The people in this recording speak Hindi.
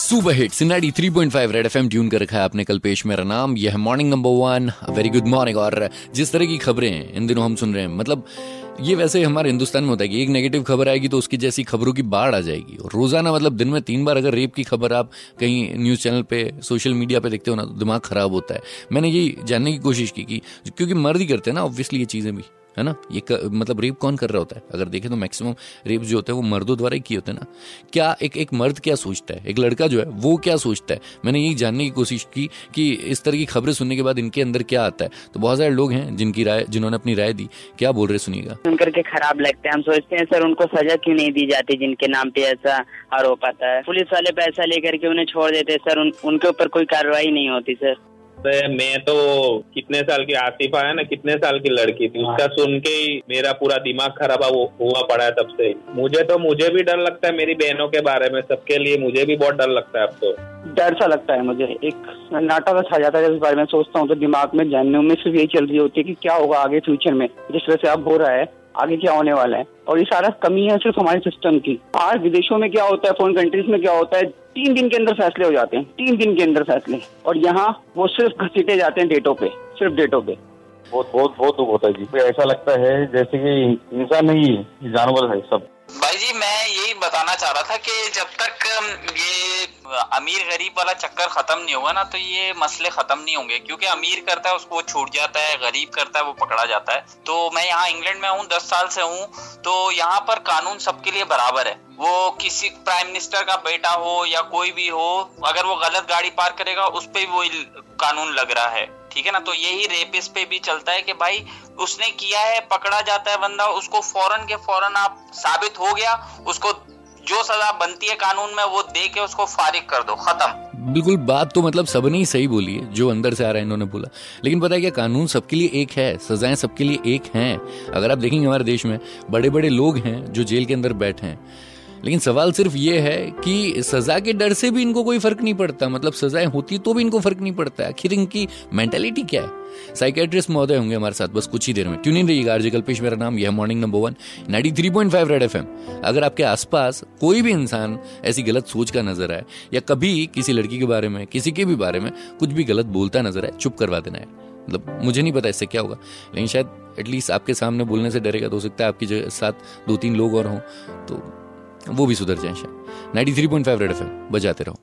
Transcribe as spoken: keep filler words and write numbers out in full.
सुपर हिट्स तिरानवे point five Red FM tune कर रखा है आपने। कल्पेश मेरा नाम, यह है morning number one. Very good morning. और जिस तरह की खबरें इन दिनों हम सुन रहे हैं, मतलब ये वैसे हमारे हिंदुस्तान में होता है कि एक नेगेटिव खबर आएगी तो उसकी जैसी खबरों की बाढ़ आ जाएगी। और रोजाना, मतलब दिन में तीन बार अगर रेप की खबर आप कहीं न्यूज़ चैनल पे, सोशल मीडिया पे देखते हो ना, तो दिमाग खराब होता है। मैंने ये जानने की कोशिश की कि क्योंकि मर्द ही करते हैं ना ऑब्वियसली ये चीज़ें भी, है ना। ये मतलब रेप कौन कर रहा होता है? अगर देखें तो मैक्सिमम रेप जो होते हैं वो मर्दों द्वारा ही किए होते हैं ना। क्या एक एक मर्द क्या सोचता है, एक लड़का जो है वो क्या सोचता है? मैंने यही जानने की कोशिश की कि इस तरह की खबरें सुनने के बाद इनके अंदर क्या आता है। तो बहुत सारे लोग हैं जिनकी राय, जिन्होंने अपनी राय दी। क्या बोल रहे सुनिएगा। सुनकर के खराब लगता है। हम सोचते हैं सर उनको सजा क्यों नहीं दी जाती जिनके नाम पे ऐसा आरोप आता है। पुलिस वाले पैसा लेकर के उन्हें छोड़ देते हैं सर, उनके ऊपर कोई कार्रवाई नहीं होती सर। मैं तो कितने साल की आसिफा है ना, कितने साल की लड़की थी, उसका सुन के ही मेरा पूरा दिमाग खराब हुआ पड़ा है तब से। मुझे तो मुझे भी डर लगता है मेरी बहनों के बारे में, सबके लिए मुझे भी बहुत डर लगता है। अब तो डर सा लगता है मुझे, एक नाटक छा जाता है जब इस बारे में सोचता हूँ। तो दिमाग में, जानने में सिर्फ यही चल रही होती है कि क्या होगा आगे फ्यूचर में, जिस तरह से अब हो रहा है आगे क्या होने वाला है। और ये सारा कमी है सिर्फ हमारे सिस्टम की। बाहर विदेशों में क्या होता है, फॉरेन कंट्रीज में क्या होता है, तीन दिन के अंदर फैसले हो जाते हैं, तीन दिन के अंदर फैसले। और यहाँ वो सिर्फ घसीटे जाते हैं डेटों पे, सिर्फ डेटों पे। बहुत बहुत बहुत दुख होता है जी। ऐसा लगता है जैसे कि इंसान नहीं है, जानवर है सब। भाई जी मैं यही बताना चाह रहा था कि जब तक ये अमीर गरीब वाला चक्कर खत्म नहीं होगा ना, तो ये मसले खत्म नहीं होंगे। क्योंकि अमीर करता है उसको छूट जाता है, गरीब करता है वो पकड़ा जाता है। तो मैं यहाँ इंग्लैंड में हूँ, दस साल से हूँ, तो यहाँ पर कानून सबके लिए बराबर है। वो किसी प्राइम मिनिस्टर का बेटा हो या कोई भी हो, अगर वो गलत गाड़ी पार्क करेगा उस पर भी वही कानून लग रहा है, ठीक है ना। तो यही रेपिस्ट पे भी चलता है कि भाई उसने किया है, पकड़ा जाता है बंदा, उसको फौरन के फौरन आप साबित हो गया, उसको जो सजा बनती है कानून में वो दे के उसको फारिग कर दो, खत्म। बिल्कुल बात तो मतलब सबने ही सही बोली है, जो अंदर से आ रहा है इन्होंने बोला। लेकिन पता है क्या, कानून सबके लिए एक है, सजाएं सबके लिए एक हैं। अगर आप देखेंगे हमारे देश में बड़े बड़े लोग हैं जो जेल के अंदर बैठे हैं, लेकिन सवाल सिर्फ ये है कि सजा के डर से भी इनको कोई फर्क नहीं पड़ता। मतलब सजाएं होती तो भी इनको फर्क नहीं पड़ता। आखिर इनकी मेंटालिटी क्या है? साइकेट्रिस्ट महोदय होंगे हमारे साथ बस कुछ ही देर में। ट्यून इन रहिएगा। आरजे कल्पेश मेरा नाम, यह मॉर्निंग नंबर वन तिरानवे पॉइंट फाइव रेड एफएम। अगर आपके आसपास कोई भी इंसान ऐसी गलत सोच का नजर आए या कभी किसी लड़की के बारे में, किसी के भी बारे में कुछ भी गलत बोलता नजर आए, चुप करवा देना है। मतलब मुझे नहीं पता इससे क्या होगा, लेकिन शायद एटलीस्ट आपके सामने बोलने से डरेगा। तो हो सकता है आपके साथ दो तीन लोग और हों, तो वो भी सुधर जाए शायद। तिरानवे पॉइंट फाइव रेड एफएम बजाते रहो।